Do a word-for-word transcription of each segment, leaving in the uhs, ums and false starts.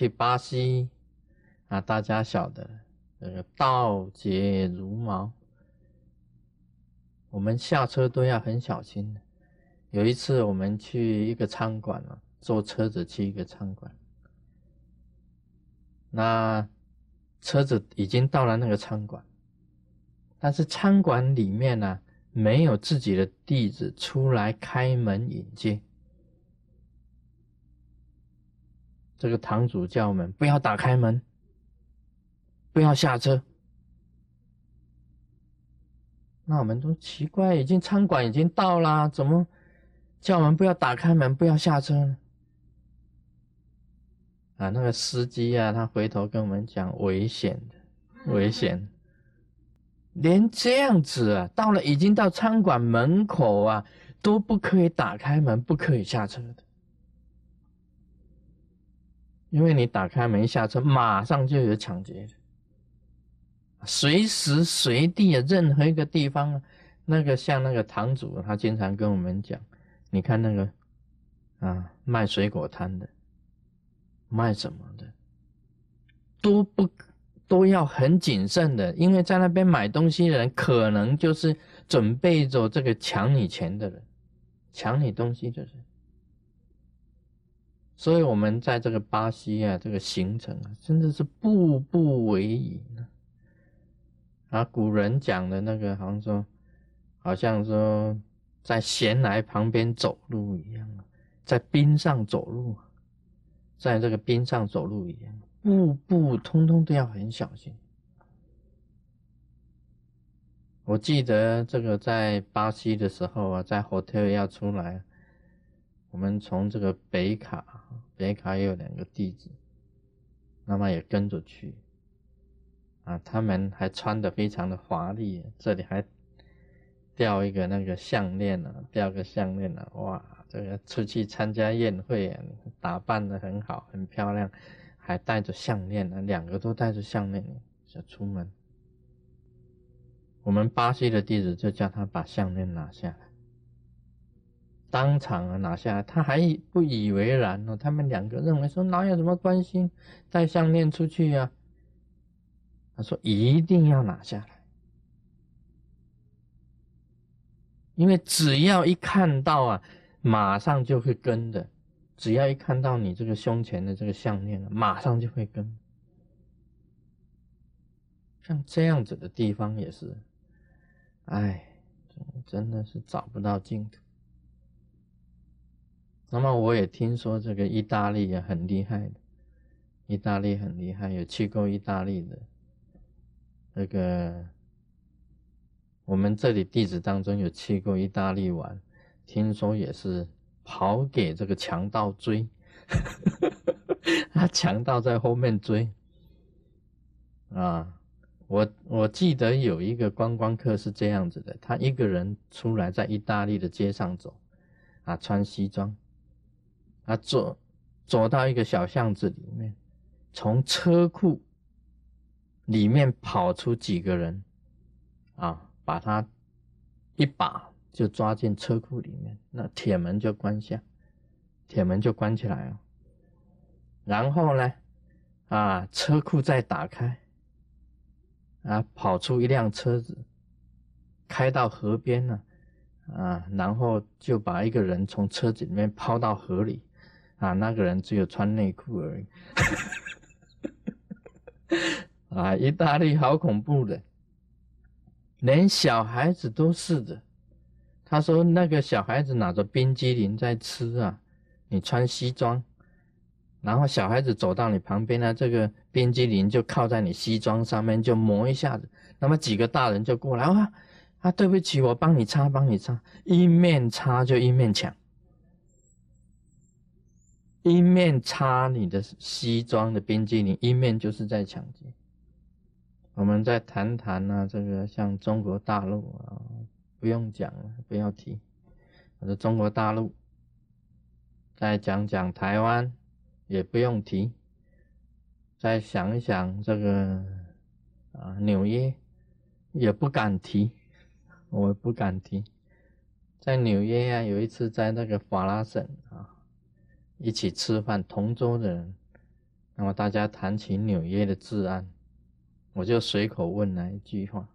去巴西啊，大家晓得这个盗劫如毛，我们下车都要很小心的。有一次我们去一个餐馆啊，坐车子去一个餐馆，那车子已经到了那个餐馆，但是餐馆里面呢、啊、没有自己的弟子出来开门引荐。这个堂主叫我们不要打开门，不要下车。那我们都奇怪，已经餐馆已经到啦，怎么叫我们不要打开门，不要下车呢？啊，那个司机啊，他回头跟我们讲危险的，危险。连这样子啊，到了已经到餐馆门口啊，都不可以打开门，不可以下车的。因为你打开门下车，马上就有抢劫了，随时随地啊，任何一个地方啊，那个像那个堂主，他经常跟我们讲，你看那个啊，卖水果摊的，卖什么的，都不都要很谨慎的，因为在那边买东西的人，可能就是准备着这个抢你钱的人，抢你东西的人。所以我们在这个巴西啊，这个行程啊，真的是步步为营啊。古人讲的那个，好像说，好像说在悬崖旁边走路一样啊，在冰上走路啊，在这个冰上走路一样，步步通通都要很小心。我记得这个在巴西的时候啊，在 hotel 要出来。我们从这个北卡，北卡也有两个弟子，那么也跟着去，啊，他们还穿得非常的华丽，这里还吊一个那个项链啊，吊个项链啊，哇，这个出去参加宴会啊，打扮得很好，很漂亮，还带着项链啊，两个都带着项链就出门。我们巴西的弟子就叫他把项链拿下来。当场啊拿下来，他还不以为然哦。他们两个认为说哪有什么关系，带项链出去啊。他说一定要拿下来，因为只要一看到啊，马上就会跟的。只要一看到你这个胸前的这个项链啊，马上就会跟。像这样子的地方也是，哎，真的是找不到净土。那么我也听说这个意大利也很厉害的，意大利很厉害，有去过意大利的。那个我们这里弟子当中有去过意大利玩，听说也是跑给这个强盗追，他强盗在后面追。啊，我我记得有一个观光客是这样子的，他一个人出来在意大利的街上走，啊，穿西装。他走走到一个小巷子里面，从车库里面跑出几个人，啊，把他一把就抓进车库里面，那铁门就关下，铁门就关起来了。然后呢，啊，车库再打开，啊，跑出一辆车子，开到河边了，啊，然后就把一个人从车子里面抛到河里。啊，那个人只有穿内裤而已。啊，意大利好恐怖的，连小孩子都是的。他说那个小孩子拿着冰激凌在吃啊，你穿西装，然后小孩子走到你旁边呢，这个冰激凌就靠在你西装上面就磨一下子，那么几个大人就过来啊，啊，对不起，我帮你擦，帮你擦，一面擦就一面抢。一面擦你的西装的冰激凌，一面就是在抢劫。我们再谈谈啊，这个像中国大陆啊，不用讲了，不要提。我说中国大陆，再讲讲台湾，也不用提。再想一想这个啊，纽约也不敢提，我不敢提。在纽约啊，有一次在那个法拉盛啊。一起吃饭，同桌的人，那么大家谈起纽约的治安，我就随口问了一句话：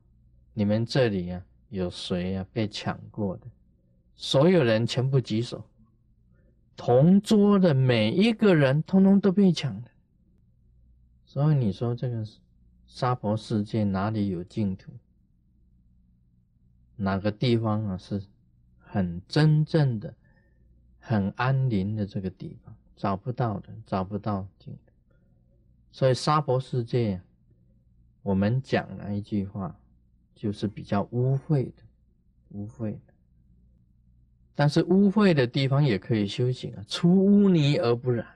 你们这里啊，有谁啊被抢过的？所有人全部举手，同桌的每一个人通通都被抢的。所以你说这个娑婆世界哪里有净土？哪个地方啊是很真正的、很安宁的这个地方？找不到的，找不到净土。所以娑婆世界、啊，我们讲了一句话，就是比较污秽的，污秽的。但是污秽的地方也可以修行啊，出污泥而不染。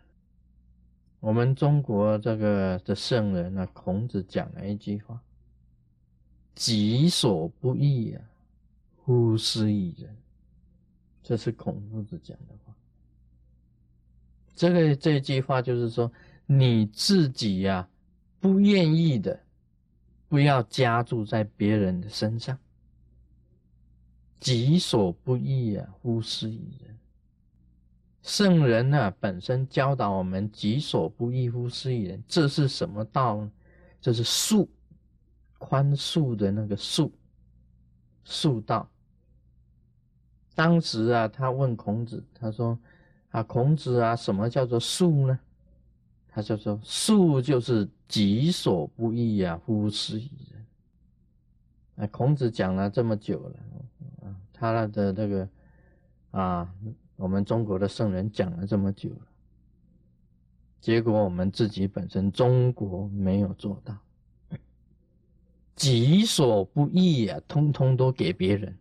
我们中国这个的圣人啊，孔子讲了一句话：“己所不欲啊，勿施于人。”这是孔夫子讲的话。这个这句话就是说，你自己呀、啊、不愿意的，不要加注在别人的身上。己所不欲啊，勿施于人。圣人呢、啊、本身教导我们己所不欲，勿施于人，这是什么道呢？这是恕，宽恕的那个恕，恕道。当时啊，他问孔子，他说。啊，孔子啊，什么叫做恕呢？他就说，恕就是己所不欲啊，勿施于人。啊，孔子讲了这么久了，啊，他的那个啊，我们中国的圣人讲了这么久了，结果我们自己本身中国没有做到，己所不欲啊，通通都给别人。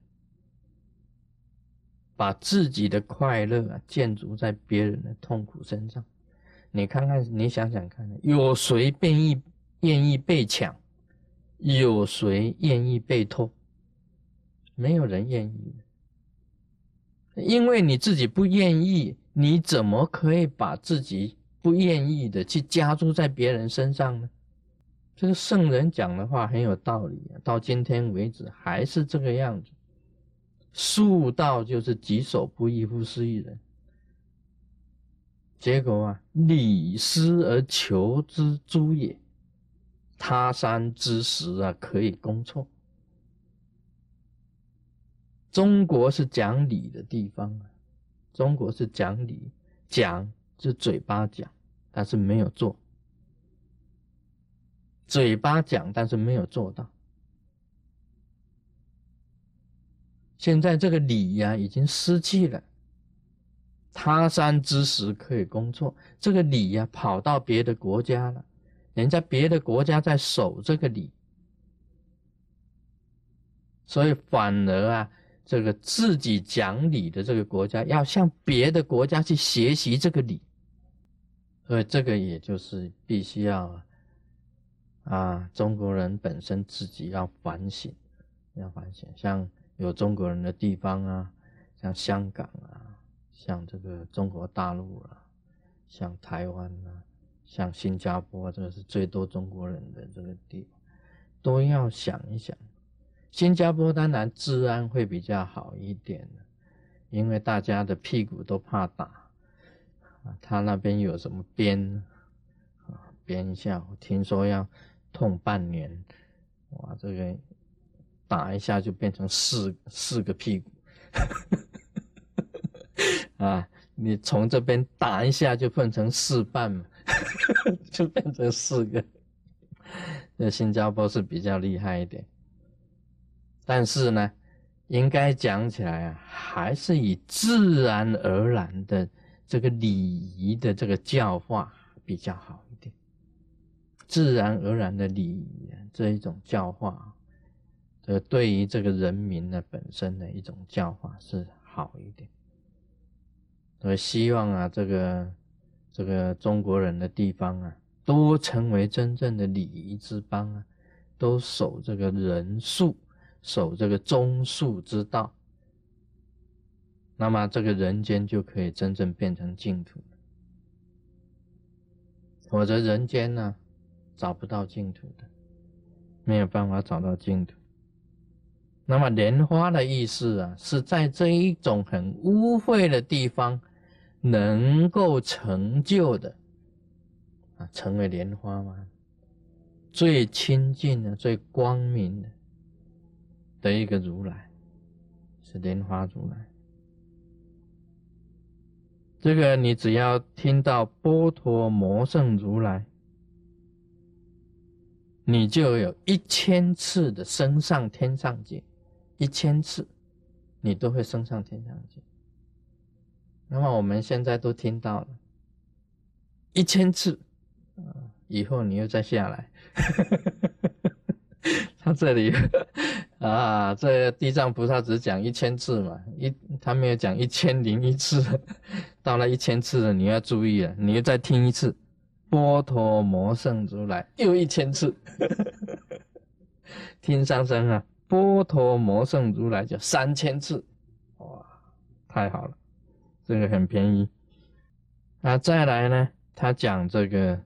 把自己的快乐啊建筑在别人的痛苦身上，你看看，你想想看，有谁愿意愿意被抢？有谁愿意被偷？没有人愿意，因为你自己不愿意，你怎么可以把自己不愿意的去加注在别人身上呢？这个圣人讲的话很有道理啊，到今天为止还是这个样子。恕道就是己所不欲，勿施于人。结果啊，礼失而求之诛也，他山之石啊，可以攻错。中国是讲理的地方啊，中国是讲理，讲是嘴巴讲，但是没有做，嘴巴讲但是没有做到。现在这个理呀、啊、已经失去了，他山之石可以攻错，这个理呀、啊、跑到别的国家了，人家别的国家在守这个理，所以反而啊，这个自己讲理的这个国家要向别的国家去学习这个理，所以这个也就是必须要啊，中国人本身自己要反省，要反省，像。有中国人的地方啊，像香港啊，像这个中国大陆啊，像台湾啊，像新加坡，这个是最多中国人的这个地方，都要想一想。新加坡当然治安会比较好一点，因为大家的屁股都怕打，他那边有什么鞭啊，鞭一下，我听说要痛半年，哇，这个。打一下就变成四四个屁股啊！你从这边打一下就变成四半嘛，就变成四个。那新加坡是比较厉害一点，但是呢，应该讲起来啊，还是以自然而然的这个礼仪的这个教化比较好一点，自然而然的礼仪这一种教化。呃，对于这个人民呢本身的一种教化是好一点，所以希望啊，这个这个中国人的地方啊，都成为真正的礼仪之邦啊，都守这个仁恕，守这个忠恕之道，那么这个人间就可以真正变成净土了。否则人间呢、啊，找不到净土的，没有办法找到净土。那么莲花的意思啊，是在这一种很污秽的地方能够成就的，啊，成为莲花嘛，最清净的、最光明的的一个如来，是莲花如来。这个你只要听到波陀摩圣如来，你就有一千次的升上天上界，一千次你都会升上天上界。那么我们现在都听到了一千次、呃、以后你又再下来他这里啊，这地藏菩萨只讲一千次嘛，一他没有讲一千零一次，到了一千次了你要注意了，你又再听一次波陀摩圣如来，又一千次听上声啊，波陀摩圣如来就三千次，哇，太好了，这个很便宜。那再来呢，他讲这个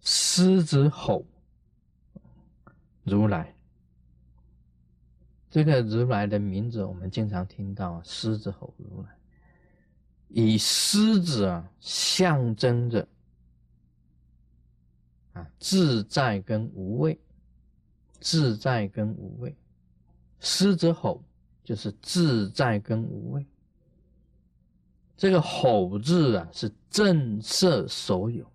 狮子吼如来，这个如来的名字我们经常听到、啊、狮子吼如来，以狮子啊象征着啊自在跟无畏，自在跟无畏，狮子吼就是自在跟无畏。这个吼字啊是震慑所有，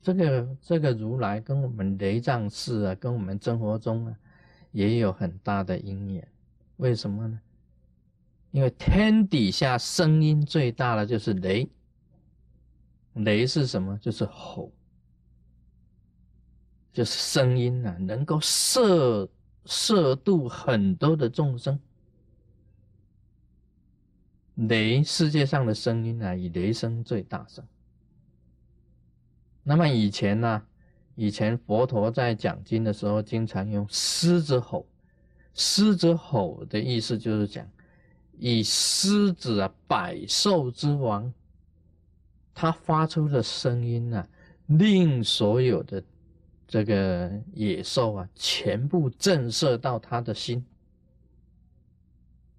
这个这个如来跟我们雷藏寺啊，跟我们生活中啊也有很大的因缘。为什么呢？因为天底下声音最大的就是雷，雷是什么？就是吼，就是声音啊，能够摄摄度很多的众生。雷，世界上的声音啊，以雷声最大声。那么以前呢、啊，以前佛陀在讲经的时候，经常用狮子吼。狮子吼的意思就是讲，以狮子啊，百兽之王，他发出的声音啊，令所有的这个野兽啊，全部震慑到他的心，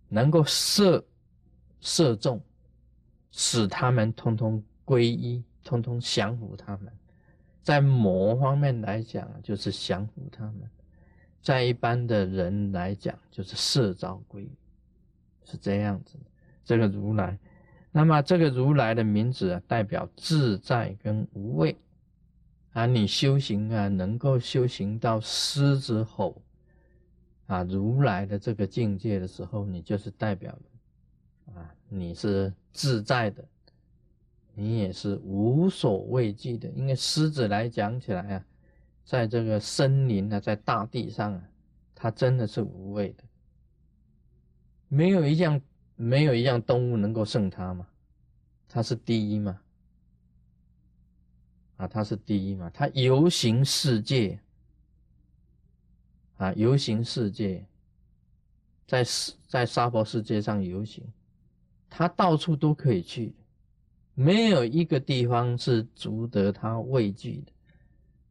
能够摄射中，使他们通通皈依，通通降服他们。在魔方面来讲就是降服他们，在一般的人来讲就是摄招皈依，是这样子的这个如来。那么这个如来的名字、啊、代表自在跟无畏啊，你修行啊能够修行到狮子吼啊如来的这个境界的时候，你就是代表了啊，你是自在的，你也是无所畏惧的。因为狮子来讲起来啊，在这个森林啊，在大地上啊，它真的是无畏的，没有一样没有一样动物能够胜它嘛，它是第一嘛，啊，它是第一嘛，它游行世界啊，游行世界，在在娑婆世界上游行。他到处都可以去，没有一个地方是值得他畏惧的。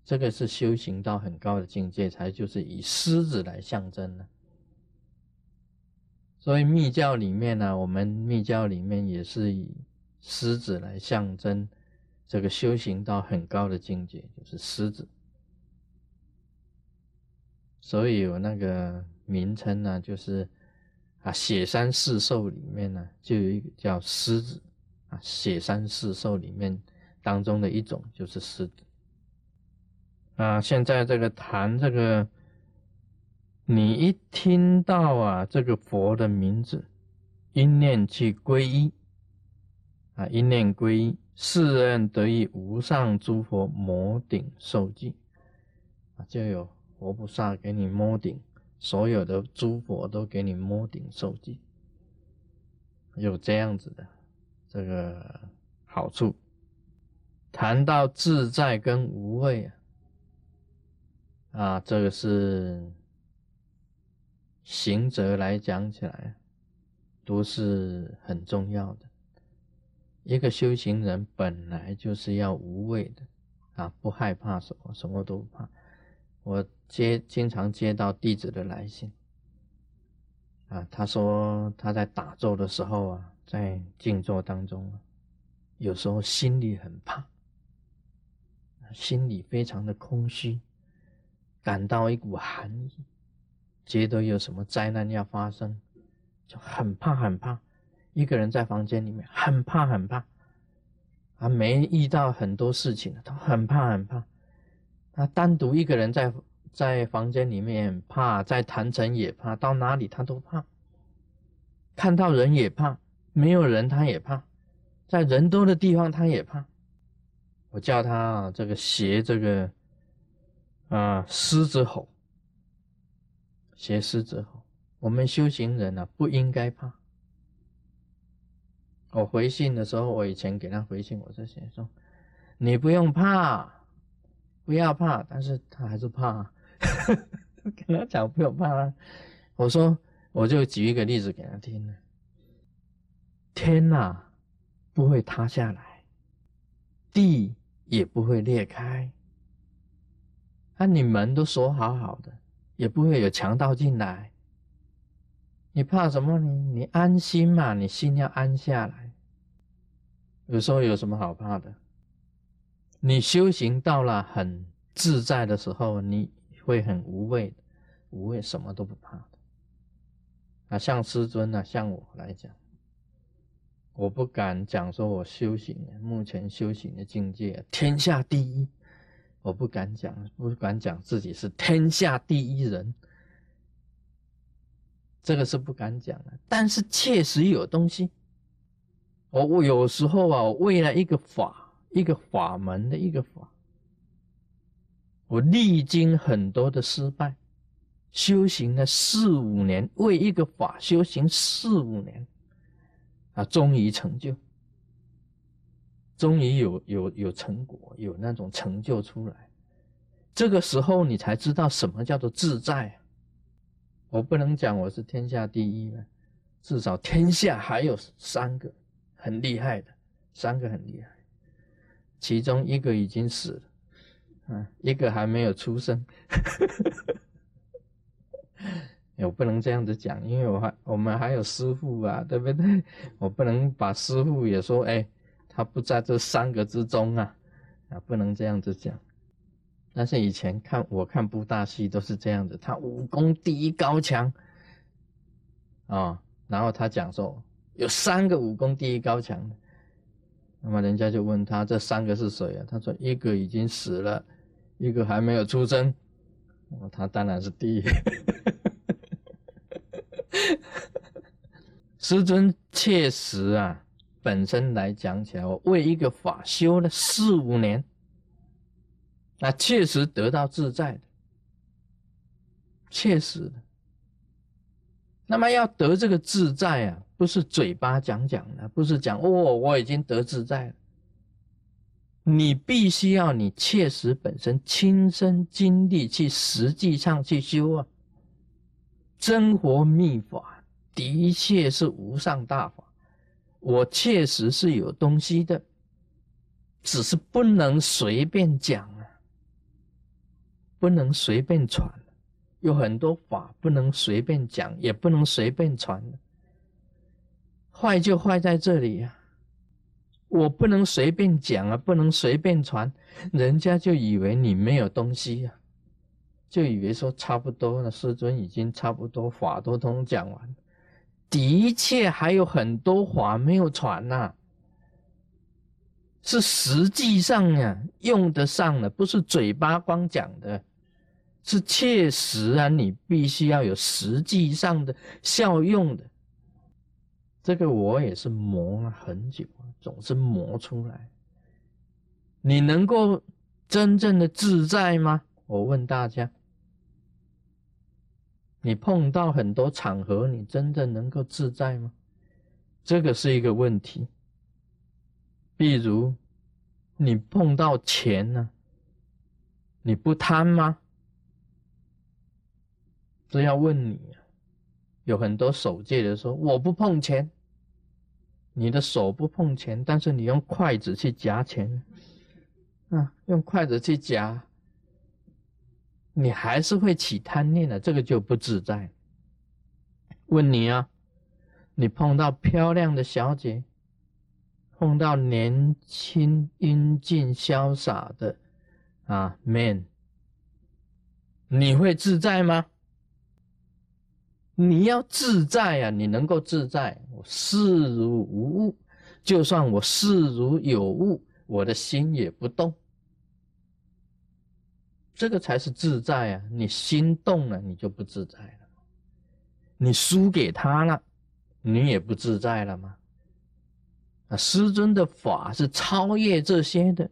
这个是修行到很高的境界，才就是以狮子来象征了、啊。所以密教里面呢、啊，我们密教里面也是以狮子来象征这个修行到很高的境界，就是狮子。所以有那个名称呢、啊，就是。啊，雪山四兽里面呢、啊，就有一个叫狮子啊。雪山四兽里面当中的一种就是狮子啊。现在这个谈这个，你一听到啊这个佛的名字，一念去皈依啊，一念皈依，世人得以无上诸佛摩顶受记啊，就有佛菩萨给你摩顶。所有的诸佛都给你摸顶受记，有这样子的这个好处。谈到自在跟无畏啊，啊，这个是行者来讲起来都是很重要的。一个修行人本来就是要无畏的啊，不害怕什么，什么都不怕。我接经常接到弟子的来信啊，他说他在打坐的时候啊，在静坐当中、啊、有时候心里很怕，心里非常的空虚，感到一股寒意，觉得有什么灾难要发生，就很怕很怕。一个人在房间里面很怕很怕，啊，没遇到很多事情，他很怕很怕。他单独一个人在在房间里面怕，在坛城也怕，到哪里他都怕，看到人也怕，没有人他也怕，在人多的地方他也怕。我叫他啊，这个学这个啊、呃、狮子吼，学狮子吼。我们修行人啊不应该怕。我回信的时候，我以前给他回信，我就写说你不用怕，不要怕，但是他还是怕。跟他讲不用怕，我说我就举一个例子给他听了。天啊不会塌下来，地也不会裂开，那、啊、你门都锁好好的，也不会有强盗进来，你怕什么呢？你安心嘛，你心要安下来。有时候有什么好怕的？你修行到了很自在的时候，你会很无畏的，无畏什么都不怕的。啊，像师尊啊，像我来讲，我不敢讲说我修行，目前修行的境界天下第一，我不敢讲，不敢讲自己是天下第一人，这个是不敢讲的。但是确实有东西，我我有时候啊，我为了一个法，一个法门的一个法，我历经很多的失败，修行了四五年，为一个法修行四五年。啊，终于成就，终于有有有成果，有那种成就出来。这个时候你才知道什么叫做自在、啊。我不能讲我是天下第一了，至少天下还有三个很厉害的，三个很厉害，其中一个已经死了，啊，一个还没有出生。我不能这样子讲，因为我还我们还有师父啊，对不对？我不能把师父也说，哎，他不在这三个之中啊，啊，不能这样子讲。但是以前看我看布大戏都是这样子，他武功第一高强，啊、哦，然后他讲说有三个武功第一高强的，那么人家就问他这三个是谁啊？他说一个已经死了，一个还没有出生，哦、他当然是第一。师尊确实啊，本身来讲起来，我为一个法修了四五年，那、啊、确实得到自在的，确实的。那么要得这个自在啊，不是嘴巴讲讲的，不是讲哦我已经得自在了，你必须要你确实本身亲身经历去实际上去修啊。真佛密法的确是无上大法，我确实是有东西的，只是不能随便讲啊，不能随便传，有很多法不能随便讲，也不能随便传。坏就坏在这里啊，我不能随便讲啊，不能随便传，人家就以为你没有东西啊。就以为说差不多了，师尊已经差不多法都通讲完，的确还有很多法没有传呐、啊，是实际上啊用得上的，不是嘴巴光讲的，是切实啊，你必须要有实际上的效用的。这个我也是磨了很久，总是磨出来。你能够真正的自在吗？我问大家。你碰到很多场合，你真的能够自在吗？这个是一个问题。比如你碰到钱呢、啊，你不贪吗？这要问你、啊、有很多守戒的说我不碰钱，你的手不碰钱，但是你用筷子去夹钱、啊、用筷子去夹，你还是会起贪念的，这个就不自在。问你啊，你碰到漂亮的小姐，碰到年轻、英俊、潇洒的啊 ，man， 你会自在吗？你要自在啊，你能够自在，我视如无物，就算我视如有物，我的心也不动，这个才是自在啊！你心动了，你就不自在了，你输给他了，你也不自在了吗？啊，师尊的法是超越这些的，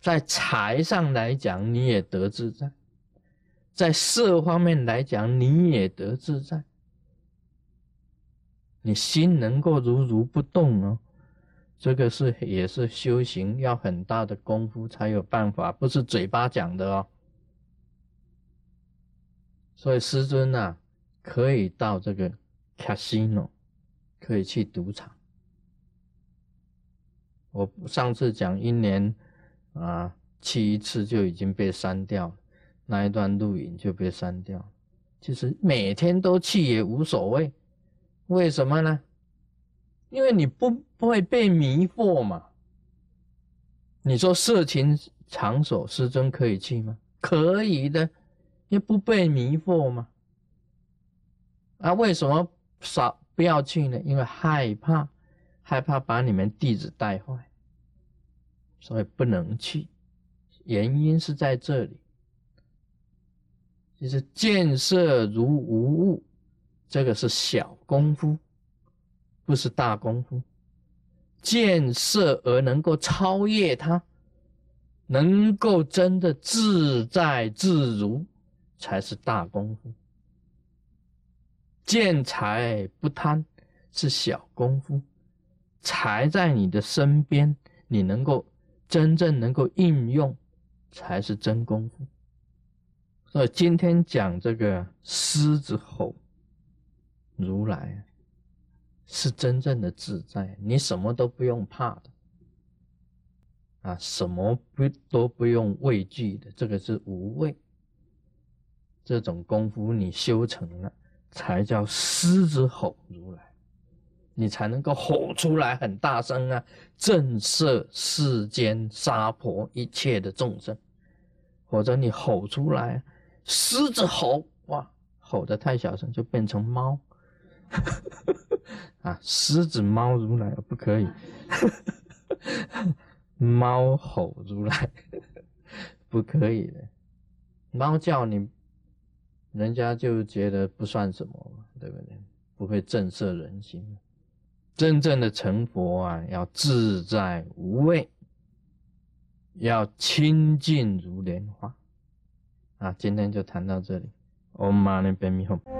在财上来讲，你也得自在。在色方面来讲，你也得自在，你心能够如如不动哦，这个是也是修行要很大的功夫才有办法，不是嘴巴讲的哦。所以师尊啊，可以到这个 casino， 可以去赌场。我上次讲一年啊去一次就已经被删掉了。那一段录影就被删掉，其实每天都去也无所谓，为什么呢？因为你不不会被迷惑嘛。你说色情场所师尊可以去吗？可以的，也不被迷惑嘛。啊，为什么少不要去呢？因为害怕，害怕把你们弟子带坏，所以不能去，原因是在这里。就是见色如无物，这个是小功夫，不是大功夫。见色而能够超越它，能够真的自在自如，才是大功夫。见财不贪是小功夫，财在你的身边，你能够真正能够应用，才是真功夫。所以今天讲这个狮子吼如来是真正的自在，你什么都不用怕的啊，什么不都不用畏惧的，这个是无畏。这种功夫你修成了，才叫狮子吼如来，你才能够吼出来很大声啊，震慑世间娑婆一切的众生。或者你吼出来，狮子吼，哇，吼得太小声就变成猫，啊，狮子猫如来不可以，猫吼如来不可以的，猫叫你，人家就觉得不算什么嘛，对不对？不会震慑人心。真正的成佛啊，要自在无畏，要清净如莲花啊！今天就谈到这里。唵嘛呢叭咪吽。